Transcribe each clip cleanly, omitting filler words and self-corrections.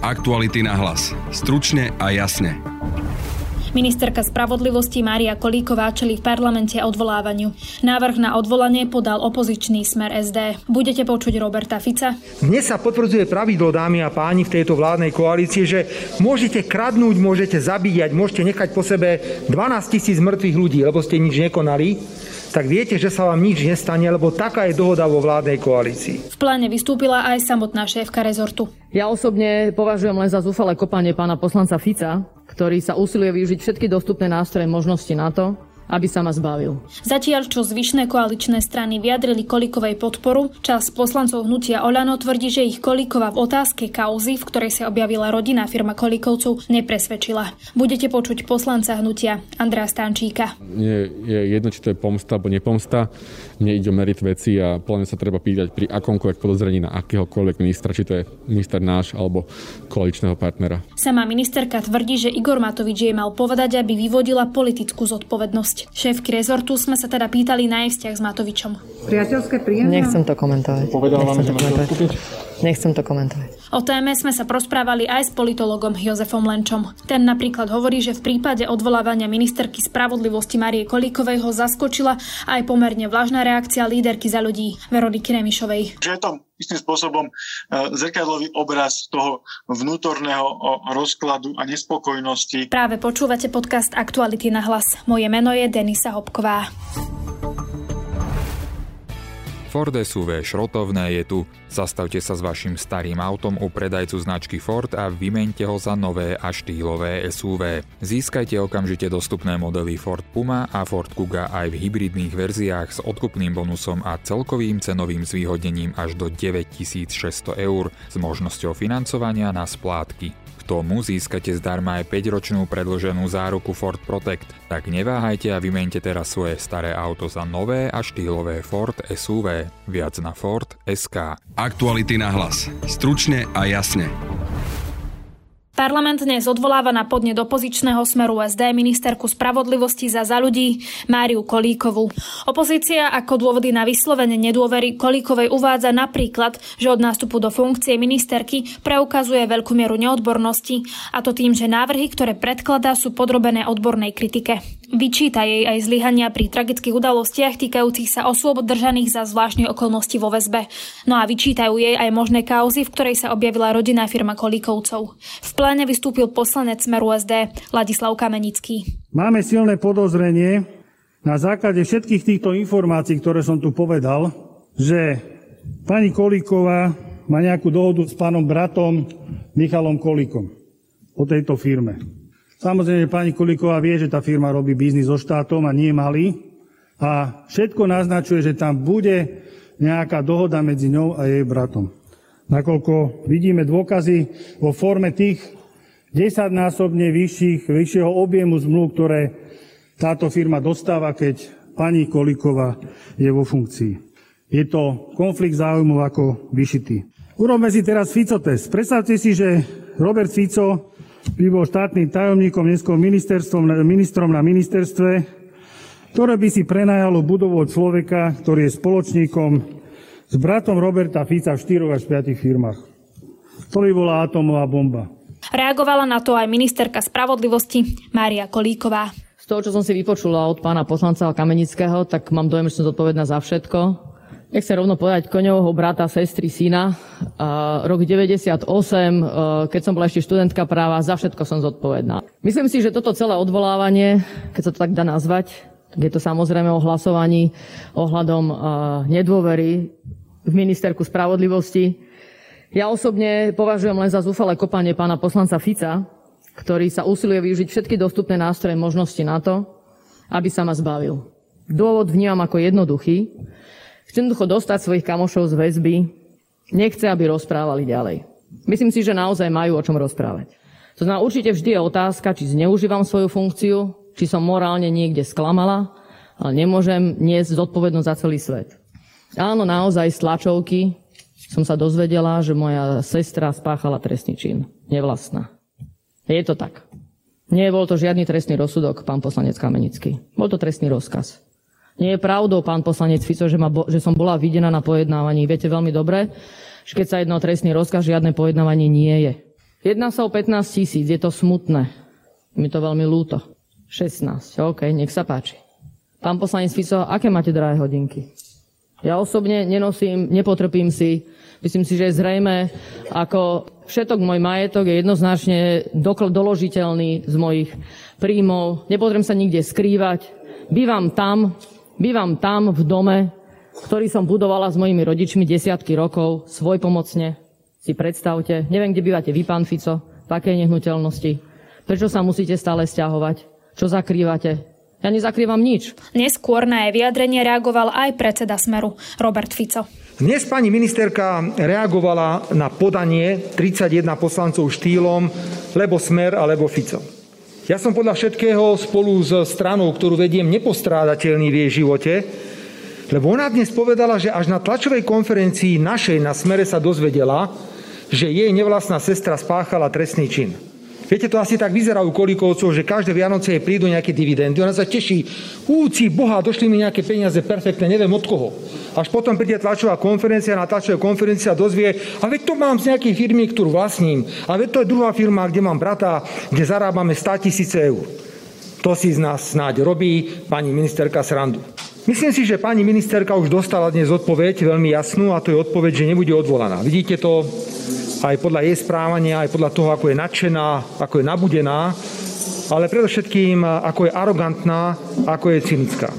Aktuality na hlas. Stručne a jasne. Ministerka spravodlivosti Mária Kolíková čelí v parlamente odvolávaniu. Návrh na odvolanie podal opozičný Smer SD. Budete počuť Roberta Fica. Dnes sa potvrdzuje pravidlo, dámy a páni, v tejto vládnej koalície, že môžete kradnúť, môžete zabíjať, môžete nechať po sebe 12 000 mŕtvych ľudí, lebo ste nič nekonali, tak viete, že sa vám nič nestane, lebo taká je dohoda vo vládnej koalícii. V pláne vystúpila aj samotná šéfka rezortu. Ja osobne považujem len za zúfalé kopanie pána poslanca Fica, ktorý sa usiluje využiť všetky dostupné nástroje možnosti na to, aby sa ma zbavil. Zatiaľ, čo zvyšné koaličné strany vyjadrili Kolíkovej podporu, časť poslancov Hnutia OĽaNO tvrdí, že ich Kolíková v otázke kauzy, v ktorej sa objavila rodinná firma Kolíkovcov, nepresvedčila. Budete počuť poslanca Hnutia Andreja Stančíka. Je jedno, či to je pomsta alebo nepomsta. Mne ide o meriť veci a plne sa treba pýtať pri akomkoľvek podozrení na akéhokoľvek ministra, či to je minister náš alebo koaličného partnera. Sama ministerka tvrdí, že Igor Matovič jej mal povedať, aby vyvodila politickú zodpovednosť. Šéfky rezortu sme sa teda pýtali na jej vzťah s Matovičom. Priateľské príjemné? Nechcem to komentovať. Nechcem to komentovať. O téme sme sa prosprávali aj s politologom Jozefom Lenčom. Ten napríklad hovorí, že v prípade odvolávania ministerky spravodlivosti Márie Kolíkovej ho zaskočila aj pomerne vlažná reakcia líderky Za ľudí Veroniky Remišovej. Že je to istým spôsobom zrkadlový obraz toho vnútorného rozkladu a nespokojnosti. Práve počúvate podcast Aktuality na hlas. Moje meno je Denisa Hopková. Ford SUV šrotovné je tu. Zastavte sa s vašim starým autom u predajcu značky Ford a vymeňte ho za nové a štýlové SUV. Získajte okamžite dostupné modely Ford Puma a Ford Kuga aj v hybridných verziách s odkupným bonusom a celkovým cenovým zvýhodnením až do 9600 € s možnosťou financovania na splátky. K tomu získate zdarma aj 5-ročnú predĺženú záruku Ford Protect. Tak neváhajte a vymeňte teraz svoje staré auto za nové a štýlové Ford SUV. Viac na Ford.sk. Aktuality na hlas. Stručne a jasne. Parlament dnes odvoláva na podnet opozičného Smeru SD ministerku spravodlivosti za ľudí Máriu Kolíkovú. Opozícia ako dôvody na vyslovenie nedôvery Kolíkovej uvádza napríklad, že od nástupu do funkcie ministerky preukazuje veľkú mieru neodbornosti, a to tým, že návrhy, ktoré predkladá, sú podrobené odbornej kritike. Vyčíta jej aj zlyhania pri tragických udalostiach týkajúcich sa osôb držaných za zvláštnych okolností vo väzbe. No a vyčítajú jej aj možné kauzy, v ktorej sa objavila rodinná firma Kolíkovcov. Vystúpil poslanec Smeru SD Ladislav Kamenický. Máme silné podozrenie na základe všetkých týchto informácií, ktoré som tu povedal, že pani Kolíková má nejakú dohodu s pánom bratom Michalom Kolíkom o tejto firme. Samozrejme, pani Kolíková vie, že tá firma robí biznis so štátom a nie malý, a všetko naznačuje, že tam bude nejaká dohoda medzi ňou a jej bratom. Nakoľko vidíme dôkazy vo forme tých 10-násobne vyššieho objemu zmluv, ktoré táto firma dostáva, keď pani Kolíková je vo funkcii. Je to konflikt záujmov ako vyšitý. Urobme si teraz Fico test. Predstavte si, že Robert Fico by bol štátnym tajomníkom, dnesko ministrom na ministerstve, ktoré by si prenajalo budovu od človeka, ktorý je spoločníkom s bratom Roberta Fica v 4 až 5 firmách. To by bola atómová bomba. Reagovala na to aj ministerka spravodlivosti Mária Kolíková. Z toho, čo som si vypočula od pána poslanca Kamenického, tak mám dojem, že som zodpovedná za všetko. Nechcem rovno povedať Koňovho brata, sestry, syna. Rok 98, keď som bola ešte študentka práva, za všetko som zodpovedná. Myslím si, že toto celé odvolávanie, keď sa to tak dá nazvať, tak je to samozrejme o hlasovaní ohľadom nedôvery v ministerku spravodlivosti. Ja osobne považujem len za zúfalé kopanie pána poslanca Fica, ktorý sa usiluje využiť všetky dostupné nástroje možnosti na to, aby sa ma zbavil. Dôvod vnímam ako jednoduchý. Chce jednoducho dostať svojich kamošov z väzby. Nechce, aby rozprávali ďalej. Myslím si, že naozaj majú o čom rozprávať. To znamená, určite vždy je otázka, či zneužívam svoju funkciu, či som morálne niekde sklamala, ale nemôžem niesť zodpovednosť za celý svet. Áno, naozaj z tlačovky som sa dozvedela, že moja sestra spáchala trestný čin. Nevlastná. Je to tak. Nebol to žiadny trestný rozsudok, pán poslanec Kamenický. Bol to trestný rozkaz. Nie je pravdou, pán poslanec Fico, že som bola videná na pojednávaní. Viete veľmi dobre, že keď sa jedná o trestný rozkaz, žiadne pojednávanie nie je. Jedná sa o 15 000, je to smutné. Mi to veľmi ľúto. 16, OK, nech sa páči. Pán poslanec Fico, aké máte drahé hodinky? Ja osobne nenosím, nepotrpím si. Myslím si, že je zrejme, ako všetok môj majetok je jednoznačne doložiteľný z mojich príjmov. Nepotrebujem sa nikde skrývať. Bývam tam v dome, ktorý som budovala s mojimi rodičmi desiatky rokov, svojpomocne. Si predstavte, neviem, kde bývate vy, pán Fico, také nehnuteľnosti. Prečo sa musíte stále sťahovať? Čo zakrývate? Ja nezakrývam nič. Neskôr na jej vyjadrenie reagoval aj predseda Smeru, Robert Fico. Dnes pani ministerka reagovala na podanie 31 poslancov štýlom lebo Smer alebo Fico. Ja som podľa všetkého spolu s stranou, ktorú vediem, nepostrádateľný v jej živote, lebo ona dnes povedala, že až na tlačovej konferencii našej na Smere sa dozvedela, že jej nevlastná sestra spáchala trestný čin. Viete, to asi tak vyzerá u Kolíkovcov, že každé Vianoce jej prídu nejaké dividendy. Ona sa teší, úci boha, došli mi nejaké peniaze, perfektne, neviem od koho. Až potom príde tlačová konferencia, na tlačovej konferencii dozvie, a veď to mám z nejakej firmy, ktorú vlastním, a veď to je druhá firma, kde mám brata, kde zarábame 100 000 eur. To si z nás snáď robí pani ministerka srandu. Myslím si, že pani ministerka už dostala dnes odpoveď veľmi jasnú, a to je odpoveď, že nebude odvolaná. Vidíte to aj podľa jej správania, aj podľa toho, ako je nadšená, ako je nabudená, ale predovšetkým, ako je arogantná, ako je cynická.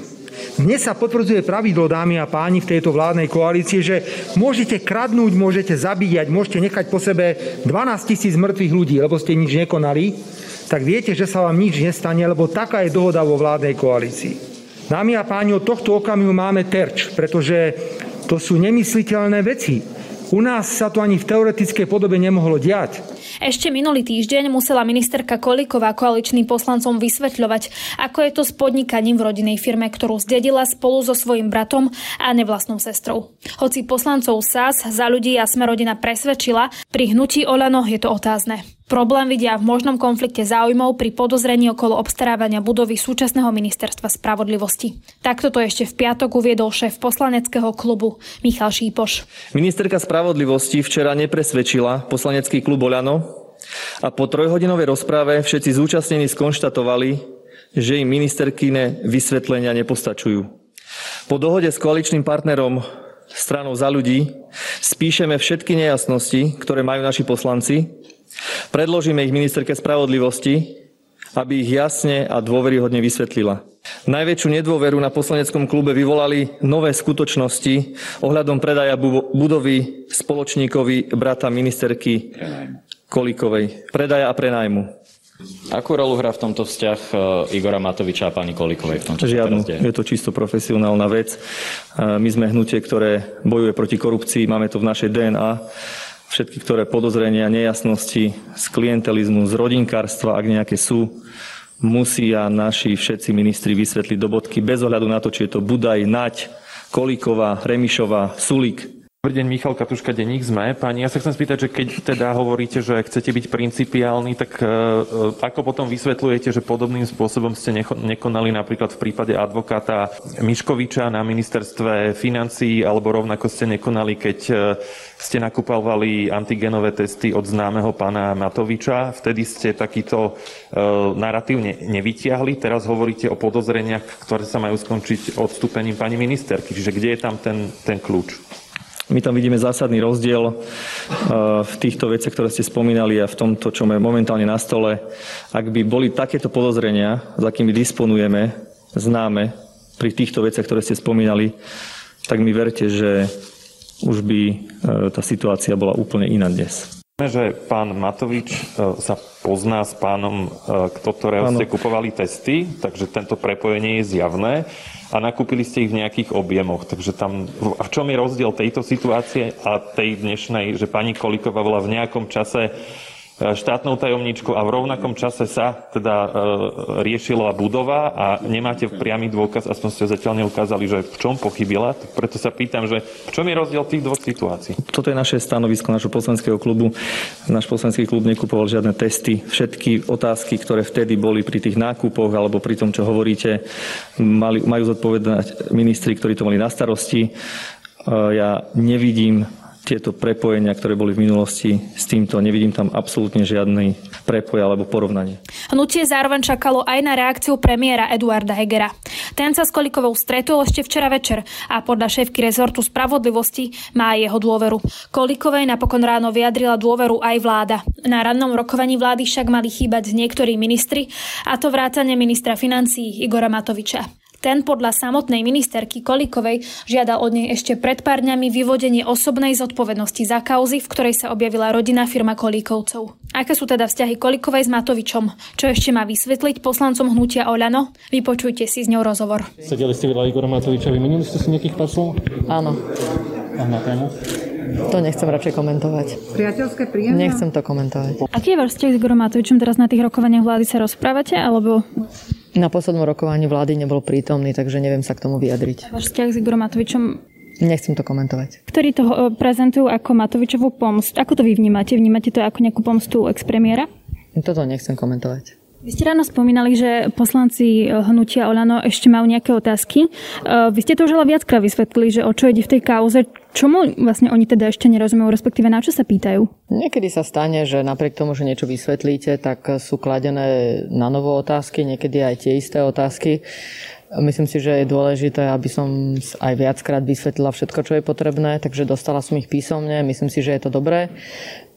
Dnes sa potvrdzuje pravidlo, dámy a páni, v tejto vládnej koalícii, že môžete kradnúť, môžete zabíjať, môžete nechať po sebe 12 000 mŕtvych ľudí, lebo ste nič nekonali, tak viete, že sa vám nič nestane, lebo taká je dohoda vo vládnej koalícii. Dámy a páni, od tohto okamihu máme terč, pretože to sú nemysliteľné veci. U nás sa to ani v teoretickej podobe nemohlo diať. Ešte minulý týždeň musela ministerka Kolíková koaličným poslancom vysvetľovať, ako je to s podnikaním v rodinnej firme, ktorú zdedila spolu so svojím bratom a nevlastnou sestrou. Hoci poslancov SaS, Za ľudí a Sme rodina presvedčila, pri Hnutí OĽaNO je to otázne. Problém vidia v možnom konflikte záujmov pri podozrení okolo obstarávania budovy súčasného ministerstva spravodlivosti. Takto to ešte v piatok uviedol šéf poslaneckého klubu Michal Šípoš. Ministerka spravodlivosti včera nepresvedčila poslanecký klub OĽaNO a po trojhodinovej rozprave všetci zúčastnení skonštatovali, že im ministerkyne vysvetlenia nepostačujú. Po dohode s koaličným partnerom Stranou Za ľudí spíšeme všetky nejasnosti, ktoré majú naši poslanci. Predložíme ich ministerke spravodlivosti, aby ich jasne a dôveryhodne vysvetlila. Najväčšiu nedôveru na poslaneckom klube vyvolali nové skutočnosti ohľadom predaja budovy spoločníkovi brata ministerky Kolíkovej. Predaja a prenájmu. Akú rolu hrá v tomto vzťah Igora Matoviča a pani Kolíkovej v tomto? Žiadnu. Je to čisto profesionálna vec. My sme hnutie, ktoré bojuje proti korupcii. Máme to v našej DNA. Všetky, ktoré podozrenia, nejasnosti z klientelizmu, z rodinkárstva, ak nejaké sú, musia naši všetci ministri vysvetliť do bodky bez ohľadu na to, či je to Budaj, Naď, Kolíková, Remišová, Sulík. Dobrý deň, Michal Katuška, denník SME. Pani, ja sa chcem spýtať, že keď teda hovoríte, že chcete byť principiálni, tak ako potom vysvetľujete, že podobným spôsobom ste nekonali napríklad v prípade advokáta Miškoviča na ministerstve financií, alebo rovnako ste nekonali, keď ste nakupovali antigenové testy od známeho pána Matoviča. Vtedy ste takýto narratív nevytiahli. Teraz hovoríte o podozreniach, ktoré sa majú skončiť odstúpením pani ministerky. Čiže kde je tam ten kľúč? My tam vidíme zásadný rozdiel v týchto veciach, ktoré ste spomínali, a v tomto, čo je momentálne na stole. Ak by boli takéto podozrenia, za akými disponujeme, známe, pri týchto veciach, ktoré ste spomínali, tak mi verte, že už by tá situácia bola úplne iná dnes. Že pán Matovič sa pozná s pánom, ktorého ste kupovali testy, takže tento prepojenie je zjavné a nakúpili ste ich v nejakých objemoch. Takže tam, v čom je rozdiel tejto situácie a tej dnešnej, že pani Kolíková bola v nejakom čase štátnou tajomničkou a v rovnakom čase sa teda riešila budova a nemáte priamy dôkaz, aspoň ste zatiaľ neukázali, že v čom pochybila, preto sa pýtam, že v čom je rozdiel tých dvoch situácií? Toto je naše stanovisko našho poslaneckého klubu. Náš poslanecký klub nekupoval žiadne testy. Všetky otázky, ktoré vtedy boli pri tých nákupoch alebo pri tom, čo hovoríte, majú zodpovedať ministri, ktorí to mali na starosti. Ja nevidím tieto prepojenia, ktoré boli v minulosti s týmto. Nevidím tam absolútne žiadny prepoj alebo porovnanie. Hnutie zároveň čakalo aj na reakciu premiéra Eduarda Hegera. Ten sa s Kolíkovou stretol ešte včera večer a podľa šéfky rezortu spravodlivosti má jeho dôveru. Kolíkovej napokon ráno vyjadrila dôveru aj vláda. Na rannom rokovaní vlády však mali chýbať niektorí ministri, a to vrátane ministra financií Igora Matoviča. Ten podľa samotnej ministerky Kolíkovej žiadal od nej ešte pred pár dňami vyvodenie osobnej zodpovednosti za kauzy, v ktorej sa objavila rodinná firma Kolíkovcov. Aké sú teda vzťahy Kolíkovej s Matovičom? Čo ešte má vysvetliť poslancom Hnutia OĽaNO? Vypočujte si s ňou rozhovor. Sedeli ste vedľa Igora Matoviča, vymenili ste si nejakých pár slov? Áno. A na tému? To nechcem radšej komentovať. Priateľské príjemné? Nechcem to komentovať. Aký je váš vzťah s Igorom Matovičom? Teraz na tých rokovaniach vlády sa rozprávate, alebo... Na poslednom rokovaní vlády nebol prítomný, takže neviem sa k tomu vyjadriť. A váš vzťah s Igorom Matovičom? Nechcem to komentovať. Ktorí to prezentujú ako Matovičovú pomstu? Ako to vy vnímate? Vnímate to ako nejakú pomstu ex-premiéra? Toto nechcem komentovať. Vy ste ráno spomínali, že poslanci Hnutia OĽaNO ešte majú nejaké otázky. Vy ste to už ale viackrát vysvetlili, že o čo ide v tej kauze, čomu vlastne oni teda ešte nerozumejú, respektíve na čo sa pýtajú? Niekedy sa stane, že napriek tomu, že niečo vysvetlíte, tak sú kladené na novo otázky, niekedy aj tie isté otázky. Myslím si, že je dôležité, aby som aj viackrát vysvetlila všetko, čo je potrebné, takže dostala som ich písomne, myslím si, že je to dobré.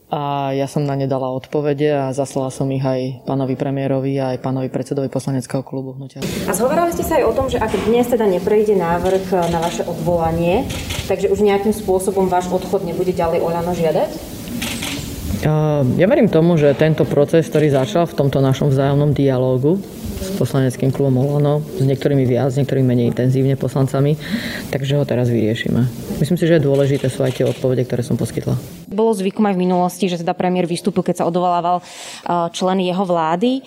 A ja som na ne dala odpovede a zaslala som ich aj pánovi premiérovi a aj pánovi predsedovi poslaneckého klubu Hnutia. A zhovorili ste sa aj o tom, že ak dnes teda neprejde návrh na vaše odvolanie, takže už nejakým spôsobom váš odchod nebude ďalej OĽaNO žiadať? Ja verím tomu, že tento proces, ktorý začal v tomto našom vzájomnom dialógu s poslaneckým klubom OĽaNO, s niektorými viac, s niektorými menej intenzívne poslancami, takže ho teraz vyriešime. Myslím si, že je dôležité sú aj tie odpovede, ktoré som poskytla. Bolo zvykom aj v minulosti, že teda premiér vystúpil, keď sa odvolával člen jeho vlády.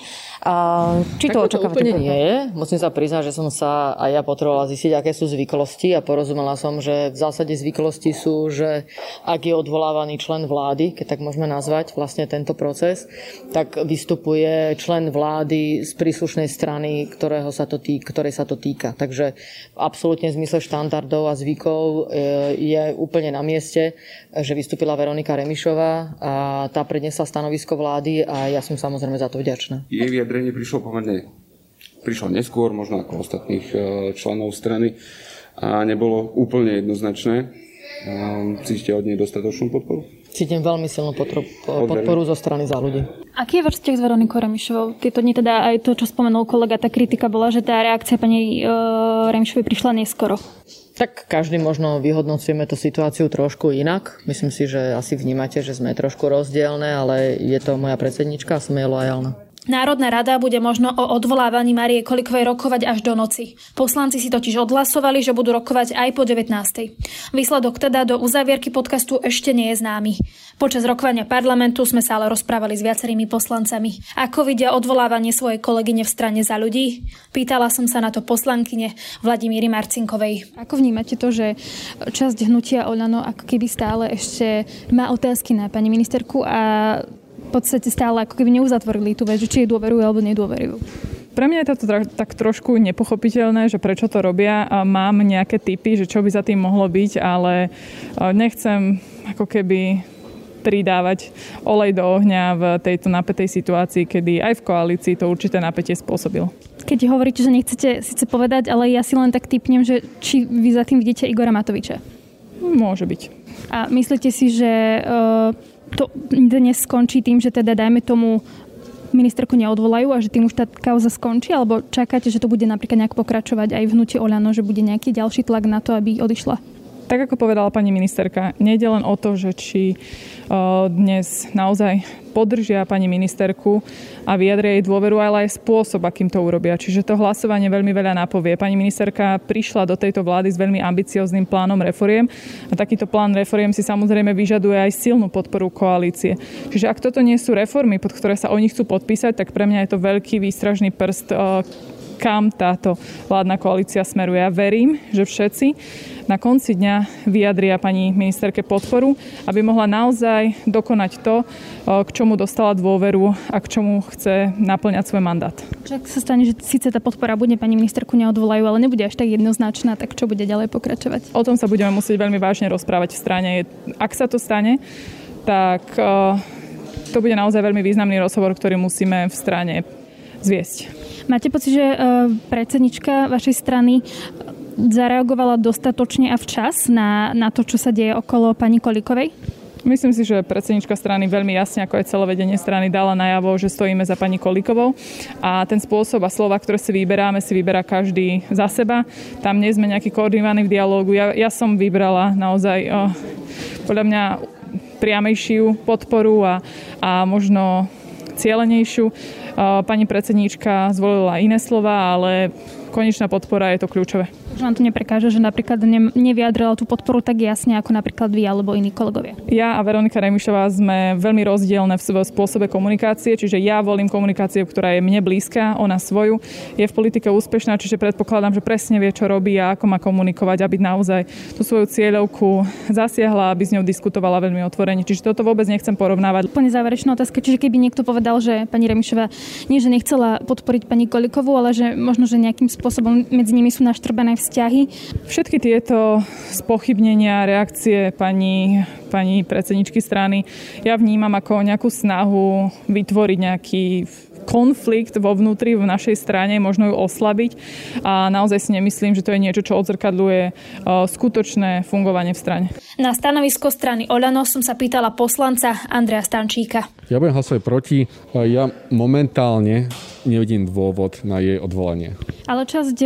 Či to očakávate? Tak to úplne nie je. Musím sa priznať, že som sa aj ja potrebovala zistiť, aké sú zvyklosti a porozumela som, že v zásade zvyklosti sú, že ak je odvolávaný člen vlády, keď tak môžeme nazvať vlastne tento proces, tak vystupuje člen vlády z príslušnej strany, ktorej sa to týka. Takže absolútne v zmysle štandardov a zvykov je úplne na mieste, že vystúpila Veronika Remišová a tá predniesla stanovisko vlády a ja som samozrejme za to vďačná. Jej vyjadrenie prišlo neskôr, možno ako ostatných členov strany a nebolo úplne jednoznačné. Cítite od nej dostatočnú podporu? Cítim veľmi silnú podporu zo Strany za ľudí. Aký je váš vzťah s Veronikou Remišovou? Tieto dni teda aj to, čo spomenul kolega, tá kritika bola, že tá reakcia pani Remišovej prišla neskoro. Tak každý možno vyhodnocujeme tú situáciu trošku inak. Myslím si, že asi vnímate, že sme trošku rozdielne, ale je to moja predsednička a som jej loajálna. Národná rada bude možno o odvolávaní Márie Kolíkovej rokovať až do noci. Poslanci si totiž odhlasovali, že budú rokovať aj po 19. Výsledok teda do uzavierky podcastu ešte nie je známy. Počas rokovania parlamentu sme sa ale rozprávali s viacerými poslancami. Ako vidia odvolávanie svojej kolegyne v Strane za ľudí? Pýtala som sa na to poslankyne Vladimíry Marcinkovej. Ako vnímate to, že časť Hnutia OĽaNO ako keby stále ešte má otázky na pani ministerku a v podstate stále ako keby neuzatvorili tú vec, či jej dôverujú alebo nedôverujú. Pre mňa je to tak trošku nepochopiteľné, že prečo to robia. Mám nejaké tipy, že čo by za tým mohlo byť, ale nechcem ako keby pridávať olej do ohňa v tejto napätej situácii, kedy aj v koalícii to určité napätie spôsobilo. Keď hovoríte, že nechcete síce povedať, ale ja si len tak tipnem, že či vy za tým vidíte Igora Matoviča? Môže byť. A myslíte si, že... to dnes skončí tým, že teda dajme tomu ministerku neodvolajú a že tým už tá kauza skončí? Alebo čakáte, že to bude napríklad nejak pokračovať aj v Hnutí OĽaNO, že bude nejaký ďalší tlak na to, aby odišla? Tak ako povedala pani ministerka, nejde len o to, že či dnes naozaj podržia pani ministerku a vyjadria jej dôveru, ale aj spôsob, akým to urobia. Čiže to hlasovanie veľmi veľa napovie. Pani ministerka prišla do tejto vlády s veľmi ambicióznym plánom reforiem a takýto plán reforiem si samozrejme vyžaduje aj silnú podporu koalície. Čiže ak toto nie sú reformy, pod ktoré sa oni chcú podpísať, tak pre mňa je to veľký výstražný prst kam táto vládna koalícia smeruje. Ja verím, že všetci na konci dňa vyjadria pani ministerke podporu, aby mohla naozaj dokonať to, k čomu dostala dôveru a k čomu chce naplňať svoj mandát. Ak sa stane, že síce tá podpora bude, pani ministerku neodvolajú, ale nebude až tak jednoznačná, tak čo bude ďalej pokračovať? O tom sa budeme musieť veľmi vážne rozprávať v strane. Ak sa to stane, tak to bude naozaj veľmi významný rozhovor, ktorý musíme v strane zviesť. Máte pocit, že predsednička vašej strany zareagovala dostatočne a včas na to, čo sa deje okolo pani Kolíkovej? Myslím si, že predsednička strany veľmi jasne, ako aj celé vedenie strany, dala najavo, že stojíme za pani Kolíkovou a ten spôsob a slova, ktoré si vyberáme, si vyberá každý za seba. Tam nie sme nejaký koordinovaný v dialógu. Ja som vybrala naozaj podľa mňa priamejšiu podporu a možno cielenejšiu. Pani predsedníčka zvolila iné slova, ale konečná podpora je to kľúčové. Už vám to neprekáže, že napríklad nevyjadrila tú podporu tak jasne, ako napríklad vy alebo iní kolegovia? Ja a Veronika Remišová sme veľmi rozdielne v svojom spôsobe komunikácie, čiže ja volím komunikáciu, ktorá je mne blízka, ona svoju. Je v politike úspešná, čiže predpokladám, že presne vie, čo robí a ako má komunikovať, aby naozaj tú svoju cieľovku zasiahla, aby s ňou diskutovala veľmi otvorene. Čiže toto vôbec nechcem porovnávať. Úplne záverečná otázka, čiže keby niekto povedal, že pani Remišová nie, že nechcela podporiť pani Kolíkovú, ale že možno, že nejakým spôsobom medzi nimi sú naštrbené vzťahy. Všetky tieto spochybnenia, reakcie pani predsedničky strany ja vnímam ako nejakú snahu vytvoriť nejaký konflikt vo vnútri, v našej strane, možno ju oslabiť a naozaj si nemyslím, že to je niečo, čo odzrkadľuje skutočné fungovanie v strane. Na stanovisko strany OĽaNO som sa pýtala poslanca Andreja Stančíka. Ja budem hlasovať proti. Ja momentálne nevidím dôvod na jej odvolanie. Ale časť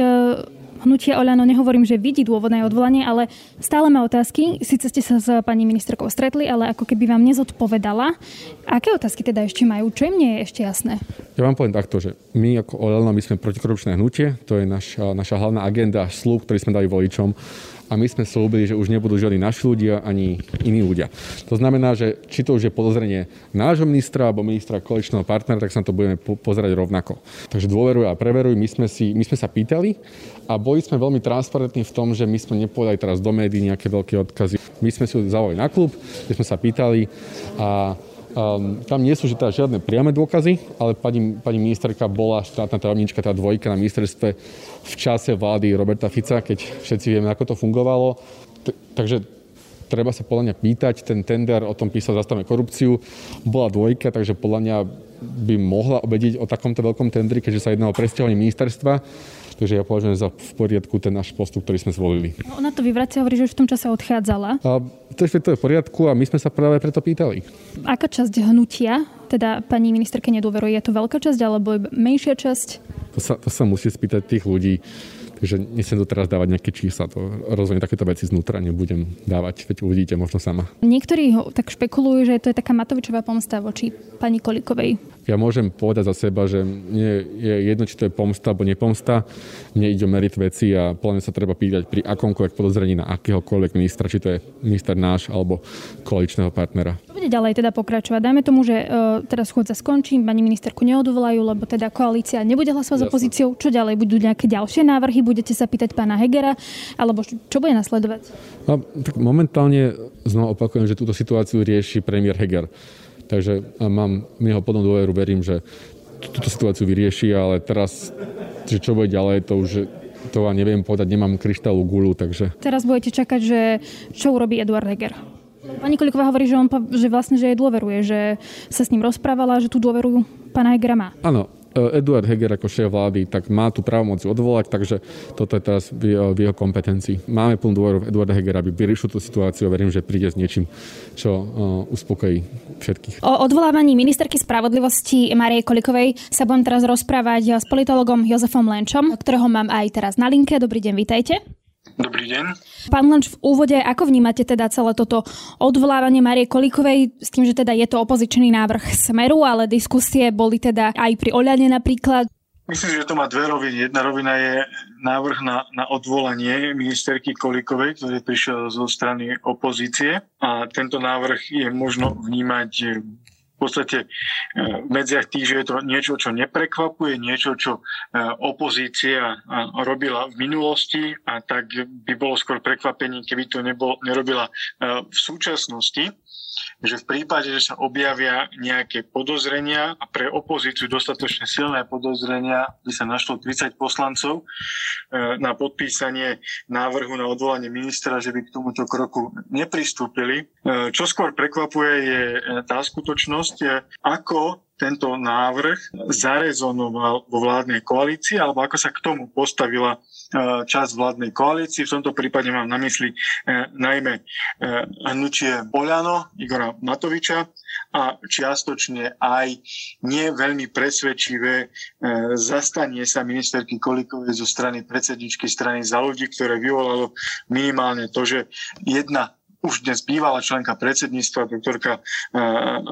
Hnutia OĽaNO, nehovorím, že vidí dôvod na jej odvolanie, ale stále má otázky. Sice ste sa s pani ministerkou stretli, ale ako keby vám nezodpovedala. Aké otázky teda ešte majú? Čo im nie je ešte jasné? Ja vám poviem takto, že my ako OĽaNO, my sme protikorupčné hnutie. To je naša hlavná agenda a sľub, ktorý sme dali voličom. A my sme slúbili, že už nebudú žiadni naši ľudia ani iní ľudia. To znamená, že či to už je podozrenie nášho ministra alebo ministra koaličného partnera, tak sa na to budeme pozerať rovnako. Takže dôveruj a preveruj. My sme sa pýtali a boli sme veľmi transparentní v tom, že my sme nepovedali teraz do médií nejaké veľké odkazy. My sme si zavolali na klub, kde sme sa pýtali a tam nie sú teda žiadne priame dôkazy, ale pani ministerka bola štátna tajomníčka, tá dvojka na ministerstve v čase vlády Roberta Fica, keď všetci vieme, ako to fungovalo. Takže treba sa podľa mňa pýtať, ten tender o tom písal Zastavme korupciu, bola dvojka, takže podľa mňa by mohla obediť o takomto veľkom tendri, keďže sa jedná o presťahovanie ministerstva. Takže ja považujem za v poriadku ten náš postup, ktorý sme zvolili. No ona to vyvracia, hovorí, že už v tom čase odchádzala. To je v poriadku a my sme sa práve preto pýtali. Aká časť hnutia, teda pani ministerke nedôveruje, je to veľká časť alebo menšia časť? To sa musí spýtať tých ľudí. Takže nesem tu teraz dávať nejaké čísla, to rozhodne takéto veci znútra nebudem dávať, veď uvidíte možno sama. Niektorí tak špekulujú, že to je taká Matovičová pomsta voči pani Kolíkovej. Ja môžem povedať za seba, že mne je jedno, či to je pomsta alebo nepomsta. Mne ide o meriť veci a podľa mňa sa treba pýtať pri akomkoľvek podozrení na akéhokoľvek ministra, či to je minister náš alebo koaličného partnera. Čo bude ďalej teda pokračovať? Dajme tomu, že teraz schôdza skončí, pani ministerku neodvolajú, lebo teda koalícia nebude hlasovať s opozíciou. Čo ďalej? Budú nejaké ďalšie návrhy? Budete sa pýtať pána Hegera, alebo čo bude nasledovať? Tak momentálne znova opakujem, že túto situáciu rieši premiér Heger. Takže mám jeho plnú dôveru, verím, že túto situáciu vyrieši, ale teraz, že čo bude ďalej, to už to vám neviem povedať, nemám kryštálovú guľu, takže... Teraz budete čakať, že čo urobí Eduard Heger? Pani Kolíková hovorí, že jej dôveruje, že sa s ním rozprávala, že tú dôveru pána Hegera má. Áno. Eduard Heger ako šéf vlády, tak má tú právomoc odvolať, takže toto je teraz v jeho kompetencii. Máme plnú dôveru v Eduarda Hegera, aby vyriešil tú situáciu a verím, že príde s niečím, čo uspokojí všetkých. O odvolávaní ministerky spravodlivosti Márie Kolíkovej sa budem teraz rozprávať s politologom Jozefom Lenčom, ktorého mám aj teraz na linke. Dobrý deň, vitajte. Dobrý deň. Pán Lenč, v úvode, ako vnímate teda celé toto odvolávanie Márie Kolíkovej s tým, že teda je to opozičný návrh Smeru, ale diskusie boli teda aj pri OĽaNE napríklad? Myslím, že to má dve roviny. Jedna rovina je návrh na odvolanie ministerky Kolíkovej, ktorý prišiel zo strany opozície a tento návrh je možno vnímať podstate v medziach tých, že je to niečo, čo neprekvapuje, niečo, čo opozícia robila v minulosti, a tak by bolo skôr prekvapenie, keby to nerobila v súčasnosti. Že v prípade, že sa objavia nejaké podozrenia a pre opozíciu dostatočne silné podozrenia, kde sa našlo 30 poslancov na podpísanie návrhu na odvolanie ministra, že by k tomuto kroku nepristúpili. Čo skôr prekvapuje, je tá skutočnosť, ako tento návrh zarezonoval vo vládnej koalícii, alebo ako sa k tomu postavila časť vládnej koalície. V tomto prípade mám na mysli najmä Hnutie OĽaNO, Igora Matoviča a čiastočne aj nie veľmi presvedčivé zastanie sa ministerky Kolíkovej zo strany predsedničky Strany za ľudí, ktoré vyvolalo minimálne to, že jedna už dnes bývalá členka predsedníctva, doktorka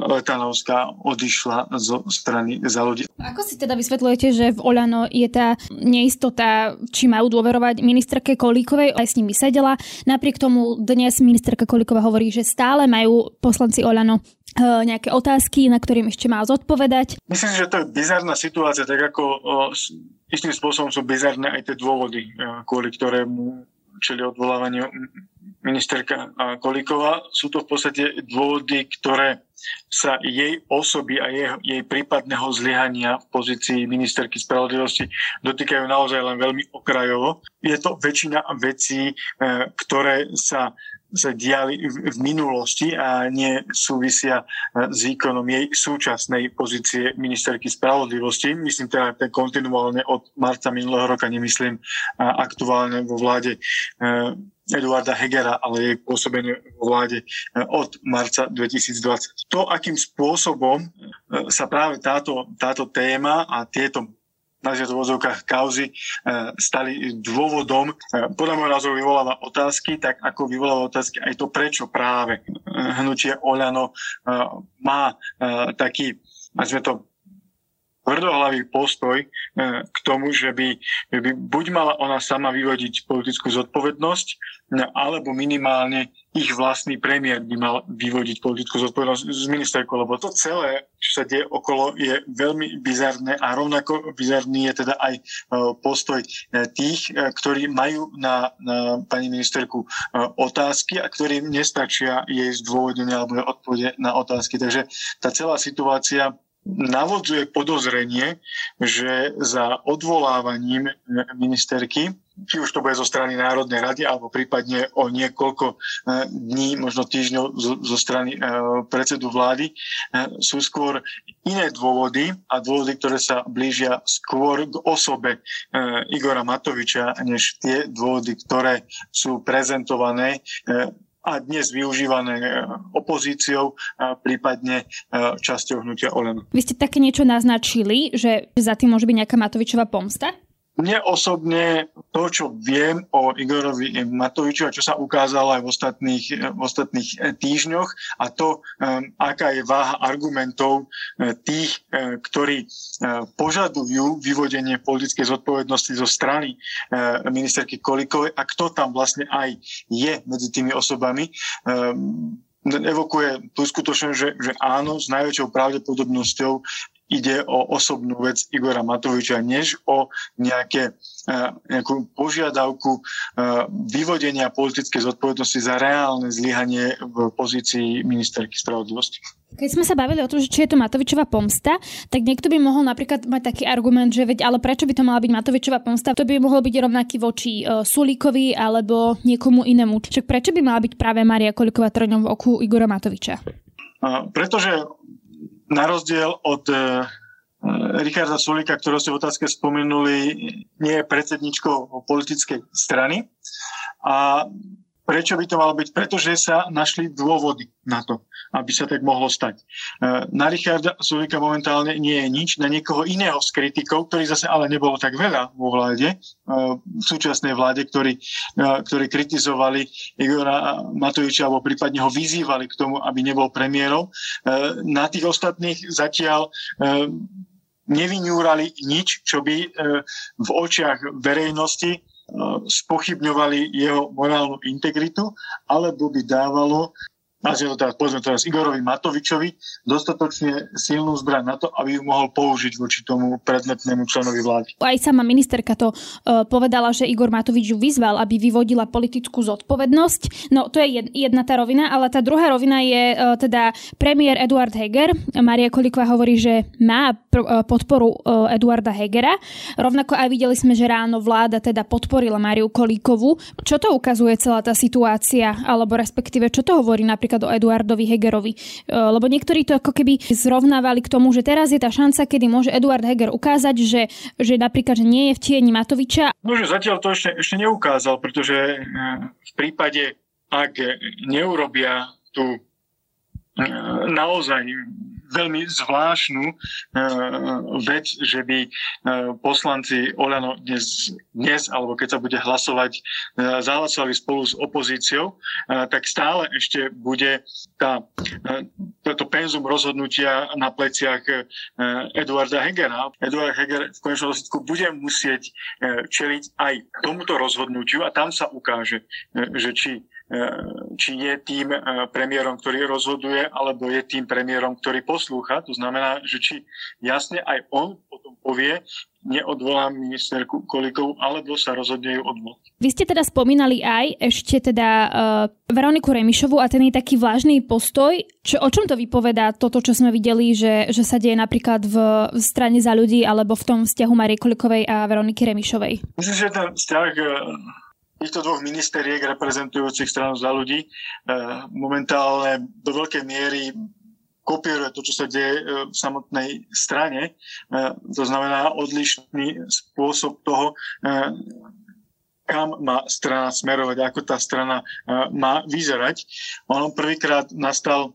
Letanovská, odišla zo Strany za ľudí. Ako si teda vysvetľujete, že v OĽaNO je tá neistota, či majú dôverovať ministerke Kolíkovej, aj s nimi sedela. Napriek tomu dnes ministerka Kolíková hovorí, že stále majú poslanci OĽaNO nejaké otázky, na ktorým ešte má zodpovedať. Myslím, že to je bizarná situácia, tak ako istým spôsobom sú bizarné aj tie dôvody, kvôli ktorému čili odvolávanie ministerka Kolíková. Sú to v podstate dôvody, ktoré sa jej osoby a jej prípadného zlyhania v pozícii ministerky spravodlivosti dotýkajú naozaj len veľmi okrajovo. Je to väčšina vecí, ktoré sa diali v minulosti a nie súvisia s výkonom jej súčasnej pozície ministerky spravodlivosti. Myslím teda kontinuálne od marca minulého roka, nemyslím aktuálne vo vláde Eduarda Hegera, ale jej pôsobenie vo vláde od marca 2020. To, akým spôsobom sa práve táto téma a tieto na zjedvozovkách kauzy stali dôvodom. Podľa môjho názoru vyvoláva otázky, tak ako vyvoláva otázky aj to, prečo práve Hnutie OĽaNO má taký, až sme to tvrdohlavý postoj k tomu, že by buď mala ona sama vyvodiť politickú zodpovednosť, alebo minimálne ich vlastný premiér by mal vyvodiť politickú zodpovednosť z ministerkou, lebo to celé, čo sa deje okolo, je veľmi bizarné a rovnako bizarný je teda aj postoj tých, ktorí majú na pani ministerku otázky a ktorým nestačia jej zdôvodnenie alebo odpovede na otázky. Takže tá celá situácia navodzuje podozrenie, že za odvolávaním ministerky, či už to bude zo strany Národnej rady, alebo prípadne o niekoľko dní, možno týždňov zo strany predsedu vlády, sú skôr iné dôvody a dôvody, ktoré sa blížia skôr k osobe Igora Matoviča, než tie dôvody, ktoré sú prezentované a dnes využívané opozíciou, prípadne časťou Hnutia OĽaNO. Vy ste také niečo naznačili, že za tým môže byť nejaká Matovičová pomsta? Mne osobne to, čo viem o Igorovi Matoviču a čo sa ukázalo aj v ostatných týždňoch a to, aká je váha argumentov tých, ktorí požadujú vyvodenie politickej zodpovednosti zo strany ministerky Kolíkovej a kto tam vlastne aj je medzi tými osobami, evokuje tú skutočnosť, že áno, s najväčšou pravdepodobnosťou ide o osobnú vec Igora Matoviča, než o nejakú požiadavku vyvodenia politickej zodpovednosti za reálne zlyhanie v pozícii ministerky spravodlivosti. Keď sme sa bavili o tom, že či je to Matovičová pomsta, tak niekto by mohol napríklad mať taký argument, že veď, ale prečo by to mala byť Matovičová pomsta? To by mohlo byť rovnaký voči Sulíkovi alebo niekomu inému. Čiže prečo by mala byť práve Mária Kolíková trňom v oku Igora Matoviča? Pretože na rozdiel od Richarda Sulíka, ktorého ste v otázke spomenuli, nie je predsedničkou politickej strany. A prečo by to malo byť? Pretože sa našli dôvody na to, aby sa tak mohlo stať. Na Richarda Sulíka momentálne nie je nič, na niekoho iného z kritikov, ktorých zase ale nebolo tak veľa vo vláde, v súčasnej vláde, ktorí kritizovali Igora Matoviča alebo prípadne ho vyzývali k tomu, aby nebol premiérom. Na tých ostatných zatiaľ nevyňúrali nič, čo by v očiach verejnosti spochybňovali jeho morálnu integritu, alebo by dávalo nazvime to teraz Igorovi Matovičovi, dostatočne silnú zbraň na to, aby ju mohol použiť voči tomu predmetnému členovi vlády. Aj sama ministerka to povedala, že Igor Matovič ju vyzval, aby vyvodila politickú zodpovednosť. No to je jedna tá rovina, ale tá druhá rovina je teda premiér Eduard Heger. Mária Kolíková hovorí, že má podporu Eduarda Hegera. Rovnako aj videli sme, že ráno vláda teda podporila Máriu Kolíkovú. Čo to ukazuje celá tá situácia, alebo respektíve čo to hovorí napríklad do Eduardovi Hegerovi. Lebo niektorí to ako keby zrovnávali k tomu, že teraz je tá šanca, kedy môže Eduard Heger ukázať, že napríklad že nie je v tieni Matoviča. No, že zatiaľ to ešte neukázal, pretože v prípade, ak neurobia tú naozaj veľmi zvláštnu vec, že by poslanci OĽaNO dnes, alebo keď sa bude hlasovať, zahlasovali spolu s opozíciou, tak stále ešte bude toto penzum rozhodnutia na pleciach Eduarda Hegera. Eduard Heger v konečnom dôsledku bude musieť čeliť aj tomuto rozhodnutiu a tam sa ukáže, že či je tým premiérom, ktorý rozhoduje, alebo je tým premiérom, ktorý poslúcha. To znamená, že či jasne aj on potom povie, neodvolám ministerku Kolíkovú, alebo sa rozhodne ju odvolať. Vy ste teda spomínali aj ešte teda Veroniku Remišovu a ten je taký vážny postoj. O čom to vypovedá toto, čo sme videli, že sa deje napríklad v Strane za ľudí alebo v tom vzťahu Márie Kolíkovej a Veroniky Remišovej? Myslím, že ten vzťah týchto dvoch ministeriek reprezentujúcich Stranu za ľudí momentálne do veľkej miery kopíruje to, čo sa deje v samotnej strane. To znamená odlišný spôsob toho, kam má strana smerovať, ako tá strana má vyzerať. On prvýkrát nastal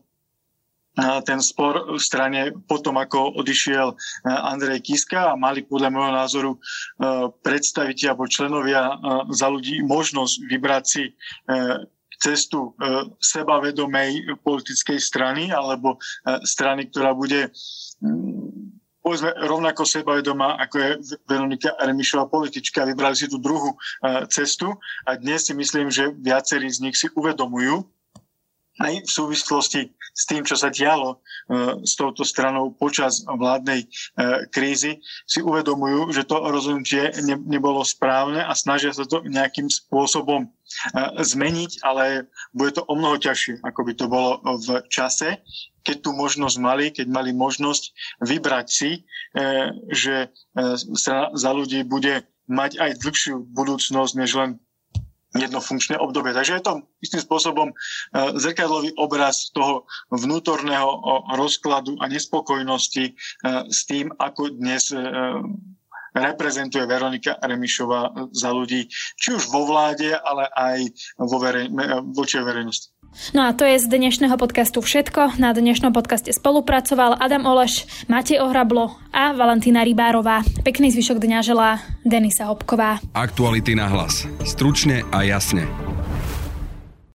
ten spor v strane potom, ako odišiel Andrej Kiska a mali podľa môjho názoru predstavitelia alebo členovia za ľudí možnosť vybrať si cestu sebavedomej politickej strany alebo strany, ktorá bude rovnako sebavedomá, ako je Veronika Remišová politička. Vybrali si tú druhú cestu a dnes si myslím, že viacerí z nich si uvedomujú aj v súvislosti s tým, čo sa dialo s touto stranou počas vládnej krízy, si uvedomujú, že to rozhodnutie nebolo správne a snažia sa to nejakým spôsobom zmeniť, ale bude to omnoho ťažšie, ako by to bolo v čase, keď tú možnosť mali, keď mali možnosť vybrať si, že strana za ľudí bude mať aj dlhšiu budúcnosť, než len jedno funkčné obdobie. Takže je to istým spôsobom zrkadlový obraz toho vnútorného rozkladu a nespokojnosti s tým, ako dnes reprezentuje Veronika Remišová za ľudí, či už vo vláde, ale aj voči verejnosti. No a to je z dnešného podcastu všetko. Na dnešnom podcaste spolupracoval Adam Oleš, Matej Ohrablo a Valentína Rybárová. Pekný zvyšok dňa želá Denisa Hopková. Aktuality na hlas. Stručne a jasne.